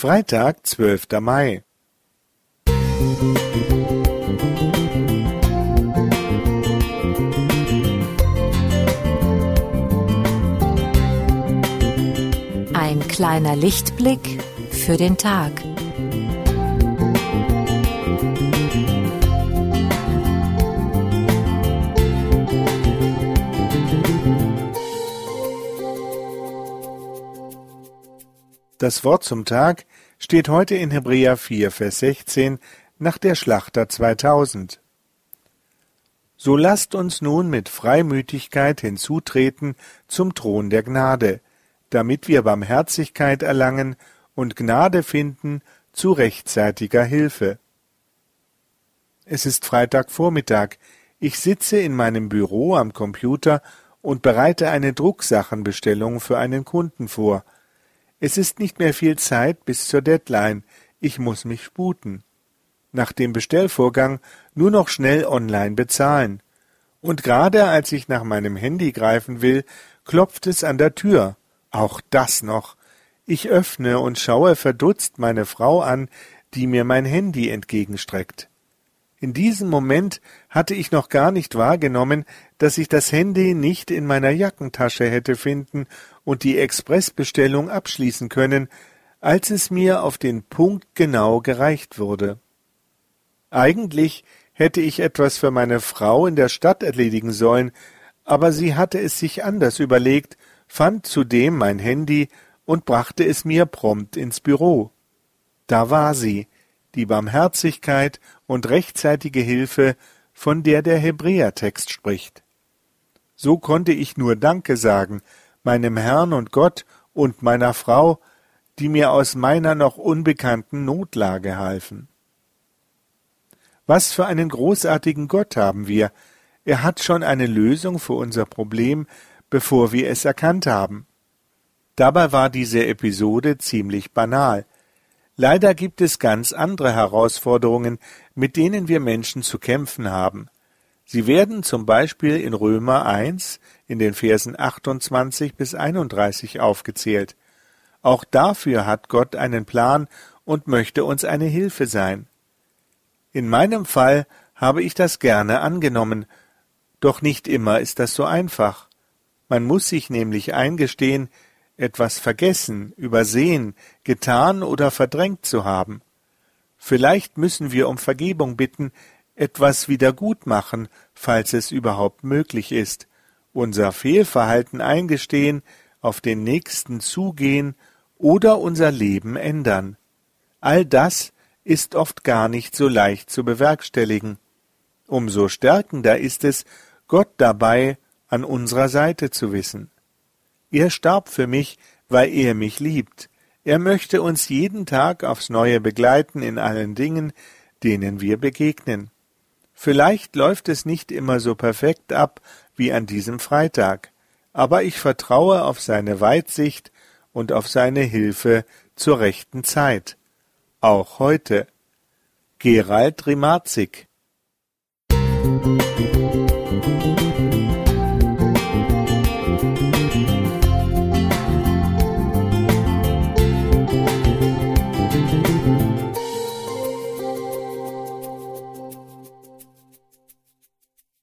Freitag, 12. Mai. Ein kleiner Lichtblick für den Tag. Das Wort zum Tag steht heute in Hebräer 4, Vers 16 nach der Schlachter 2000. So lasst uns nun mit Freimütigkeit hinzutreten zum Thron der Gnade, damit wir Barmherzigkeit erlangen und Gnade finden zu rechtzeitiger Hilfe. Es ist Freitagvormittag. Ich sitze in meinem Büro am Computer und bereite eine Drucksachenbestellung für einen Kunden vor. Es ist nicht mehr viel Zeit bis zur Deadline, ich muss mich sputen. Nach dem Bestellvorgang nur noch schnell online bezahlen. Und gerade als ich nach meinem Handy greifen will, klopft es an der Tür. Auch das noch. Ich öffne und schaue verdutzt meine Frau an, die mir mein Handy entgegenstreckt. In diesem Moment hatte ich noch gar nicht wahrgenommen, dass ich das Handy nicht in meiner Jackentasche hätte finden und die Expressbestellung abschließen können, als es mir auf den Punkt genau gereicht wurde. Eigentlich hätte ich etwas für meine Frau in der Stadt erledigen sollen, aber sie hatte es sich anders überlegt, fand zudem mein Handy und brachte es mir prompt ins Büro. Da war sie, die Barmherzigkeit und rechtzeitige Hilfe, von der der Hebräertext spricht. So konnte ich nur Danke sagen, meinem Herrn und Gott und meiner Frau, die mir aus meiner noch unbekannten Notlage halfen. Was für einen großartigen Gott haben wir! Er hat schon eine Lösung für unser Problem, bevor wir es erkannt haben. Dabei war diese Episode ziemlich banal. Leider gibt es ganz andere Herausforderungen, mit denen wir Menschen zu kämpfen haben. Sie werden zum Beispiel in Römer 1 in den Versen 28 bis 31 aufgezählt. Auch dafür hat Gott einen Plan und möchte uns eine Hilfe sein. In meinem Fall habe ich das gerne angenommen, doch nicht immer ist das so einfach. Man muss sich nämlich eingestehen, etwas vergessen, übersehen, getan oder verdrängt zu haben. Vielleicht müssen wir um Vergebung bitten, etwas wiedergutmachen, falls es überhaupt möglich ist, unser Fehlverhalten eingestehen, auf den Nächsten zugehen oder unser Leben ändern. All das ist oft gar nicht so leicht zu bewerkstelligen. Umso stärkender ist es, Gott dabei an unserer Seite zu wissen. Er starb für mich, weil er mich liebt. Er möchte uns jeden Tag aufs Neue begleiten in allen Dingen, denen wir begegnen. Vielleicht läuft es nicht immer so perfekt ab wie an diesem Freitag, aber ich vertraue auf seine Weitsicht und auf seine Hilfe zur rechten Zeit. Auch heute. Gerald Rimarzig.